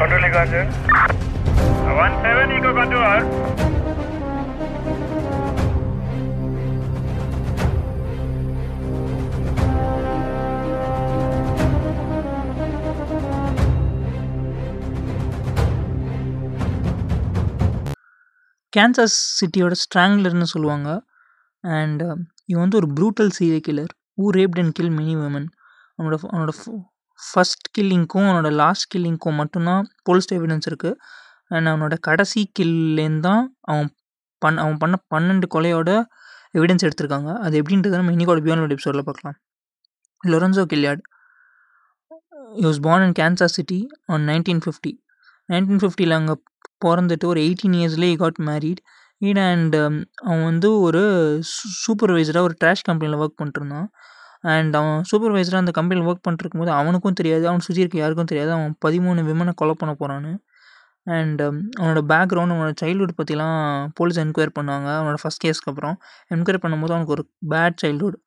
Control Equator. 17 Eco Control. Kansas சிட்டியோட ஸ்ட்ராங்லர்னு சொல்லுவாங்க. அண்ட் இவன் வந்து ஒரு brutal serial killer who raped and kill many women. அவனோட ஃபஸ்ட் கில்லிங்க்கும் அவனோட லாஸ்ட் கில்லிங்க்கும் மட்டும்தான் போலீஸ் எவிடன்ஸ் இருக்குது. அண்ட் அவனோட கடைசி கில்லேருந்து தான் அவன் பண்ண 12 கொலையோட எவிடன்ஸ் எடுத்திருக்காங்க. அது எப்படின்றத நம்ம இன்னைக்கோட பியானோட எபிசோடில் பார்க்கலாம். Lorenzo Gilyard he was born in Kansas City on 1950. 1950ல் அங்கே பிறந்துட்டு ஒரு 18 இயர்ஸ்லேயே காட் மேரீட். அண்ட் அவன் வந்து ஒரு சூப்பர்வைசராக ஒரு ட்ராஷ் கம்பெனியில் ஒர்க் பண்ணிட்டுருந்தான். அண்ட் அவன் சூப்பர்வைசராக அந்த கம்பெனியில் ஒர்க் பண்ணிட்டுருக்கும் போது அவனுக்கும் தெரியாது, அவன் சுற்றி இருக்க யாருக்கும் தெரியாது, அவன் 13 விமனை கொலை பண்ண போகிறான்னு. அண்ட் அவனோட பேக்ரவுண்ட், அவனோட சைல்டுஹுட் பற்றிலாம் போலீஸ் என்கொயர் பண்ணாங்க. அவனோட ஃபஸ்ட் கேஸ்க்கு அப்புறம் என்கொயர் பண்ணும்போது அவனுக்கு ஒரு பேட் சைல்டுஹுட்.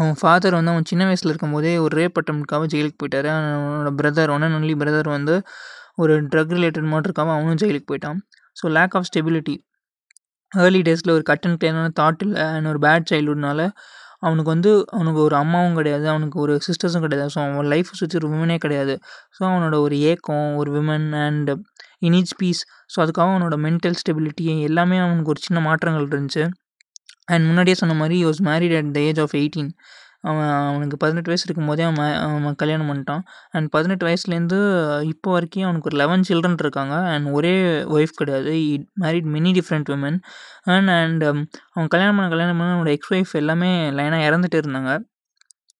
அவன் ஃபாதர் வந்து அவன் சின்ன வயசில் இருக்கும்போதே ஒரு ரேப் அட்டெம்ப்ட்காக ஜெயிலுக்கு போயிட்டார். அவனோட brother, one and only brother வந்து ஒரு ட்ரக் ரிலேட்டட் மர்டருக்காக அவனும் ஜெயிலுக்கு போயிட்டான். So lack of stability, early டேஸில் ஒரு கட் அண்ட் கிளியரான தாட் இல்லை. அண்ட் ஒரு பேட் சைல்டுஹுட்னால அவனுக்கு ஒரு அம்மாவும் கிடையாது, அவனுக்கு ஒரு சிஸ்டர்ஸும் கிடையாது. ஸோ அவன் லைஃப் சுற்றி ஒரு விமனே கிடையாது. ஸோ அவனோட ஒரு ஏக்கம், ஒரு women and in each piece. So அதுக்காக அவனோட மென்டல் ஸ்டெபிலிட்டி எல்லாமே அவனுக்கு ஒரு சின்ன மாற்றங்கள் இருந்துச்சு. அண்ட் முன்னாடியே சொன்ன மாதிரி he was married at the age of 18. அவனுக்கு 18 வயசு இருக்கும்போதே அவன் கல்யாணம் பண்ணிட்டான். அண்ட் 18 வயசுலேருந்து இப்போ வரைக்கும் அவனுக்கு ஒரு 11 சில்ட்ரன் இருக்காங்க. அண்ட் ஒரே ஒய்ஃப் கிடையாது. He married many different women. And அவன் கல்யாணம் பண்ண அவனோட எக்ஸ் ஒய்ஃப் எல்லாமே லைனாக இறந்துட்டு இருந்தாங்க.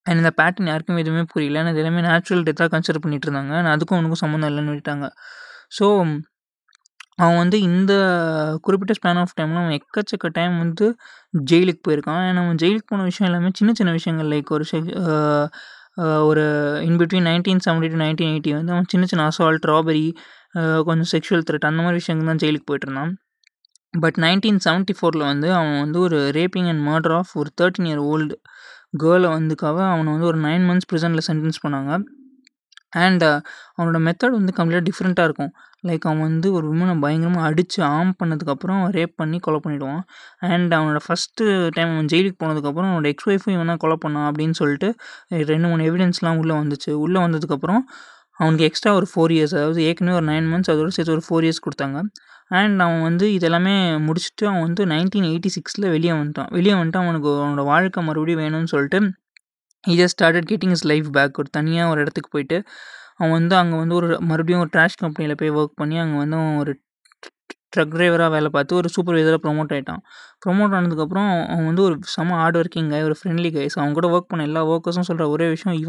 அண்ட் இந்த பேட்டர்ன் யாருக்குமே எதுவுமே புரியல. ஆனால் இது எல்லாமே நேச்சுரல் டெத்தாக கன்சிடர் பண்ணிட்டு இருந்தாங்க. அண்ட் அதுக்கும் அவனுக்கும் சம்மந்தம் இல்லைன்னு விட்டாங்க. ஸோ அவன் வந்து இந்த குறிப்பிட்ட ஸ்பேன் ஆஃப் டைமில் அவன் எக்கச்சக்க டைம் வந்து ஜெயிலுக்கு போயிருக்கான். ஏன்னா அவன் ஜெயிலுக்கு போன விஷயம் எல்லாமே சின்ன சின்ன விஷயங்கள். லைக் ஒரு இன்பிட்வீன் 1970 to 1980 வந்து அவன் சின்ன சின்ன அசால்ட், ராபரி, கொஞ்சம் செக்ஷுவல் த்ரெட், அந்த மாதிரி விஷயங்கள் தான் ஜெயிலுக்கு போய்ட்டுருந்தான். பட் 1974 வந்து அவன் வந்து ஒரு ரேப்பிங் அண்ட் மர்டர் ஆஃப் ஒரு 13-year-old கேர்ளை வந்துக்காக அவனை வந்து ஒரு 9 months ப்ரிசனில் சென்டென்ஸ் பண்ணாங்க. அண்ட் அவனோட மெத்தட் வந்து கம்ப்ளீட்டாக டிஃப்ரெண்ட்டாக இருக்கும். லைக் அவன் வந்து ஒரு விமனை பயங்கரமாக அடித்து ஆம் பண்ணதுக்கப்புறம் ரேப் பண்ணி கொலை பண்ணிவிடுவான். அண்ட் அவனோட ஃபஸ்ட்டு டைம் அவன் ஜெயிலுக்கு போனதுக்கப்புறம் அவனோட எக்ஸ் ஒய்ஃபும் இவனா கொலை பண்ணான் அப்படின்னு சொல்லிட்டு 2-3 எவிடன்ஸ்லாம் உள்ளே வந்ததுக்கப்புறம் அவனுக்கு எக்ஸ்ட்ரா ஒரு 4 years, அதாவது ஏற்கனவே ஒரு 9 months, அதோட சேர்த்து ஒரு 4 years கொடுத்தாங்க. அண்ட் அவன் வந்து இதெல்லாமே முடிச்சுட்டு அவன் வந்து 1986 வெளியே வந்துட்டான். அவனுக்கு அவனோட வாழ்க்கை மறுபடியும் வேணும்னு சொல்லிட்டு he just started getting his life back. ஒரு தனியாக ஒரு இடத்துக்கு போயிட்டு அவன் வந்து அங்கே வந்து ஒரு மறுபடியும் ஒரு ட்ராஷ் கம்பெனியில் போய் ஒர்க் பண்ணி அங்கே வந்து அவன் ஒரு ட்ரக் டிரைவராக வேலை பார்த்து ஒரு சூப்பர்வைசராக ப்ரொமோட் ஆனதுக்கப்புறம் அவன் வந்து ஒரு செம ஹார்ட் ஒர்க்கிங் கை, ஒரு ஃப்ரெண்ட்லி கைஸ். அவன் கூட ஒர்க் பண்ண எல்லா ஒர்க்கர்ஸும் சொல்கிற ஒரே விஷயம்,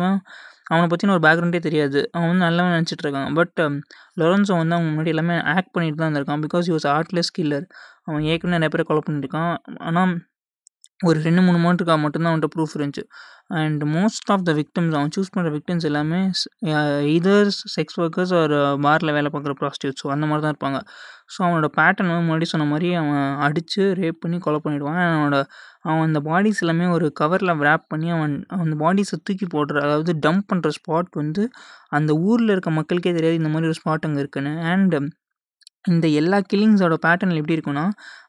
அவனை பற்றின ஒரு பேக்ரவுண்டே தெரியாது, அவன் வந்து நல்லவன் நினச்சிட்டு இருக்கான். பட் லொரென்சோ வந்து அவங்க முன்னாடி எல்லாமே ஆக்ட் பண்ணிட்டு தான் இருந்திருக்கான். Because he was heartless killer. அவன் ஏற்கனவே நிறைய பேரை கொலை பண்ணியிருக்கான். ஆனால் ஒரு 2-3 மந்த்துக்காக மட்டும்தான் அவன்கிட்ட ப்ரூஃப் இருந்துச்சு. And most of the victims, அவன் சூஸ் பண்ணுற விக்டிம்ஸ் எல்லாமே எய்தர் செக்ஸ் ஒர்க்கர்ஸ் ஒரு பாரில் வேலை பார்க்குற ப்ராஸ்டியூட்ஸோ அந்த மாதிரி தான் இருப்பாங்க. ஸோ அவனோட பேட்டர்ன் முன்னாடி சொன்ன மாதிரி அவன் அடித்து ரேப் பண்ணி கொலை பண்ணிவிடுவான். அவன் அந்த பாடிஸ் எல்லாமே ஒரு கவரில் ரேப் பண்ணி அவன் பாடிஸை தூக்கி போடுற, அதாவது டம்ப் பண்ணுற ஸ்பாட் வந்து அந்த ஊரில் இருக்க மக்களுக்கே தெரியாது இந்த மாதிரி ஒரு ஸ்பாட் அங்கே இருக்குன்னு. அண்ட் இந்த எல்லா கில்லிங்ஸோட பேட்டர்ன் எப்படி இருக்குன்னா,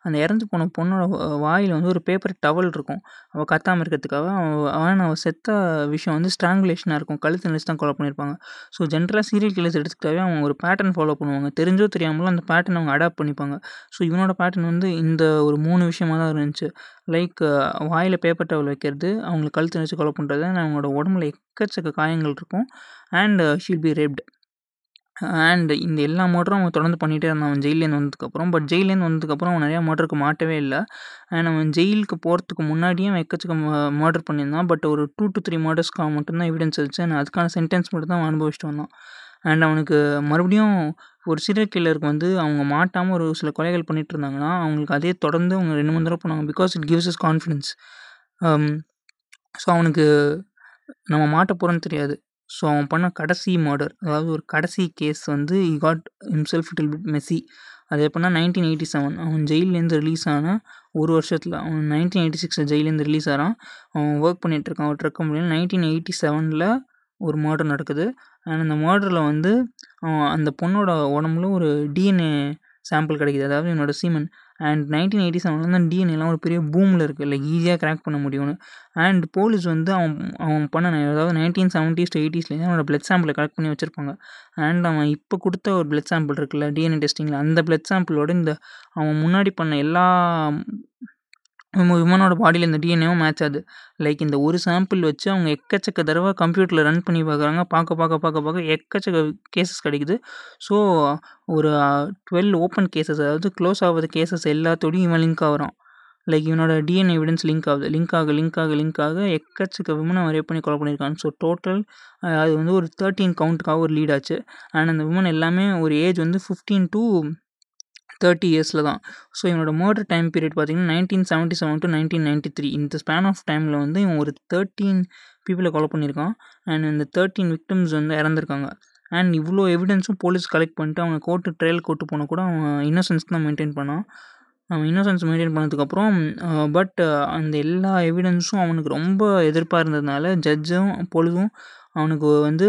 அந்த இறந்து போன பொண்ணோட வாயில் வந்து ஒரு பேப்பர் டவல் இருக்கும், அவள் கத்தாமல் இருக்கிறதுக்காக. அவள் செத்த விஷயம் வந்து ஸ்ட்ராங்குலேஷனாக இருக்கும், கழுத்து நினைச்சு தான் கொலை பண்ணியிருப்பாங்க. ஸோ ஜென்ரலாக சீரியல் கில்லர்ஸ் எடுத்துக்கிட்டாவே அவங்க ஒரு பேட்டர்ன் ஃபாலோ பண்ணுவாங்க, தெரிஞ்சோ தெரியாமலோ அந்த பேட்டர்ன் அவங்க அடாப்ட் பண்ணிப்பாங்க. ஸோ இவனோட பேட்டர்ன் வந்து இந்த ஒரு 3 விஷயமாக தான் இருந்துச்சு. லைக் வாயில் பேப்பர் டவல் வைக்கிறது, அவங்களை கழுத்து நினைச்சு கொலை பண்ணுறது, அவங்களோட உடம்புல எக்கச்சக்க காயங்கள் இருக்கும். And she'll be raped. And இந்த எல்லா மர்டரும் அவன் தொடர்ந்து பண்ணிகிட்டே இருந்தான் அவன் ஜெயிலேருந்து வந்ததுக்கப்புறம் அவன் நிறையா மர்டருக்கு மாட்டவே இல்லை. அண்ட் அவன் ஜெயிலுக்கு போகிறதுக்கு முன்னாடியே அவன் எக்கச்சக்க மர்டர் பண்ணியிருந்தான். பட் ஒரு 2 to 3 மர்டர்ஸ்க்காக மட்டும்தான் எவிடன்ஸ் இருந்துச்சு. அண்ட் அதுக்கான சென்டென்ஸ் மட்டும் தான் அவன் அனுபவிச்சுட்டு வந்தான். அண்ட் அவனுக்கு மறுபடியும் ஒரு சீரியல் கில்லருக்கு வந்து அவங்க மாட்டாமல் ஒரு சில கொலைகள் பண்ணிகிட்டு இருந்தாங்கன்னா அவங்களுக்கு அதே தொடர்ந்து அவங்க 2-3 தடவை பண்ணுவாங்க. Because it gives his confidence. So அவனுக்கு நம்ம மாட்ட போகிறோன்னு தெரியாது. ஸோ அவன் பண்ண கடைசி மர்டர், அதாவது ஒரு கடைசி கேஸ் வந்து he got himself little bit messy. அது எப்படின்னா 1987 அவன் ஜெயிலேருந்து ரிலீஸ் ஆன ஒரு வருஷத்தில். அவன் 1986 ஜெயிலேருந்து ரிலீஸ் ஆகிறான். அவன் ஒர்க் பண்ணிகிட்ருக்கான் ஒரு ட்ரக் கம்பெனியில். 1987 ஒரு மர்டர் நடக்குது. அண்ட் அந்த மர்டரில் வந்து அந்த பொண்ணோட உடம்புல ஒரு டிஎன்ஏ சாம்பிள் கிடைக்கிது, அதாவது என்னோடய சீமன். அண்ட் 1987 தான் டிஎன்ஏலாம் ஒரு பெரிய பூமில் இருக்குது, லைக் ஈஸியாக கிராக் பண்ண முடியும்னு. அண்ட் போலீஸ் வந்து அவன் பண்ண, அதாவது 1970s to 80s அவனோட பிளட் சாம்பிளை கலெக்ட் பண்ணி வச்சுருப்பாங்க. அண்ட் அவன் இப்போ கொடுத்த ஒரு பிளட் சாம்பிள் இருக்குல்ல டிஎன்ஏ டெஸ்டிங்கில், அந்த பிளட் சாம்பிளோட இந்த அவன் முன்னாடி பண்ண எல்லா விமனோட பாடியில் இந்த டிஎன்ஏவும் மேட்ச் ஆகுது. லைக் இந்த ஒரு சாம்பிள் வச்சு அவங்க எக்கச்சக்க தடவை கம்ப்யூட்டரில் ரன் பண்ணி பார்க்குறாங்க, பார்க்க எக்கச்சக்க கேசஸ் கிடைக்குது. ஸோ ஒரு 12 ஓப்பன் கேசஸ், அதாவது க்ளோஸ் ஆகாத கேசஸ் எல்லாத்தோடையும் இவன் லிங்க் ஆகிறான். லைக் இவனோட டிஎன்ஏ எவிடன்ஸ் லிங்க் ஆகுது, லிங்க் ஆக எக்கச்சக்க விமனை ரேப் பண்ணி கொலை பண்ணியிருக்கான்னு. ஸோ டோட்டல் அது வந்து ஒரு 13 கவுண்ட்டுக்காக ஒரு லீட் ஆச்சு. அண்ட் அந்த விமன் எல்லாமே ஒரு ஏஜ் வந்து 15 to 30 years தான். ஸோ இவனோட மர்டர் டைம் பீரியட் பார்த்தீங்கன்னா 1977 to 1993. இந்த ஸ்பேன் ஆஃப் டைமில் வந்து இவன் ஒரு 13 பீப்புளை கொலை பண்ணியிருக்கான். அண்ட் இந்த 13 விக்டிம்ஸ் வந்து இறந்துருக்காங்க. அண்ட் இவ்வளோ எவிடன்ஸும் போலீஸ் கலெக்ட் பண்ணிட்டு அவங்க கோர்ட்டு ட்ரையல் கூட்டு போன கூட அவன் இன்னசென்ஸ் தான் மெயின்டைன் பண்ணான். அவன் இன்னசென்ஸ் மெயின்டைன் பண்ணதுக்கப்புறம் பட் அந்த எல்லா எவிடன்ஸும் அவனுக்கு ரொம்ப எதிர்ப்பாக இருந்ததுனால ஜட்ஜும் போலீஸும் அவனுக்கு வந்து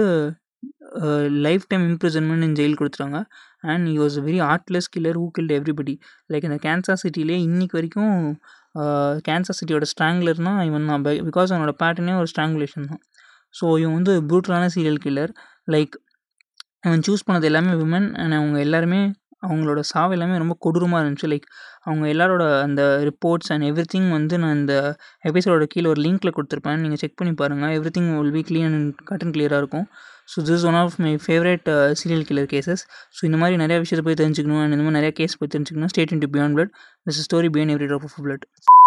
லைஃப் டைம் இம்ப்ரிசன்மெண்ட் ஜெயில் கொடுத்துட்டாங்க. And he was very artless killer who killed everybody. Like அந்த கேன்சாஸ் சிட்டிலே இன்றைக்கி வரைக்கும் கேன்சாஸ் சிட்டியோட ஸ்ட்ராங்லர்னா இவன் தான், பிகாஸ் அவனோட பேட்டர்னே ஒரு ஸ்ட்ராங்குலேஷன் தான். ஸோ இவன் வந்து ப்ரூட்டலான சீரியல் கில்லர். லைக் அவன் சூஸ் பண்ணது எல்லாமே விமன். அண்ட் அவங்க எல்லாருமே அவங்களோட சாவு எல்லாமே ரொம்ப கொடூரமாக இருந்துச்சு. லைக் அவங்க எல்லாரோட அந்த ரிப்போர்ட்ஸ் அண்ட் எவ்ரி திங் வந்து நான் இந்த எபிசோடோட கீழே ஒரு லிங்க்கில் கொடுத்துருப்பேன், நீங்கள் செக் பண்ணி பாருங்கள். Everything will be clean and cut and கிளியராக இருக்கும். So this is one of my favourite serial killer cases. So இந்த மாதிரி நிறையா விஷயத்தை போய் தெரிஞ்சுக்கணும், அண்ட் இந்த மாதிரி நிறையா கேஸ் போய் தெரிஞ்சுக்கணும். Stay tuned to beyond blood. This is story beyond every drop of blood.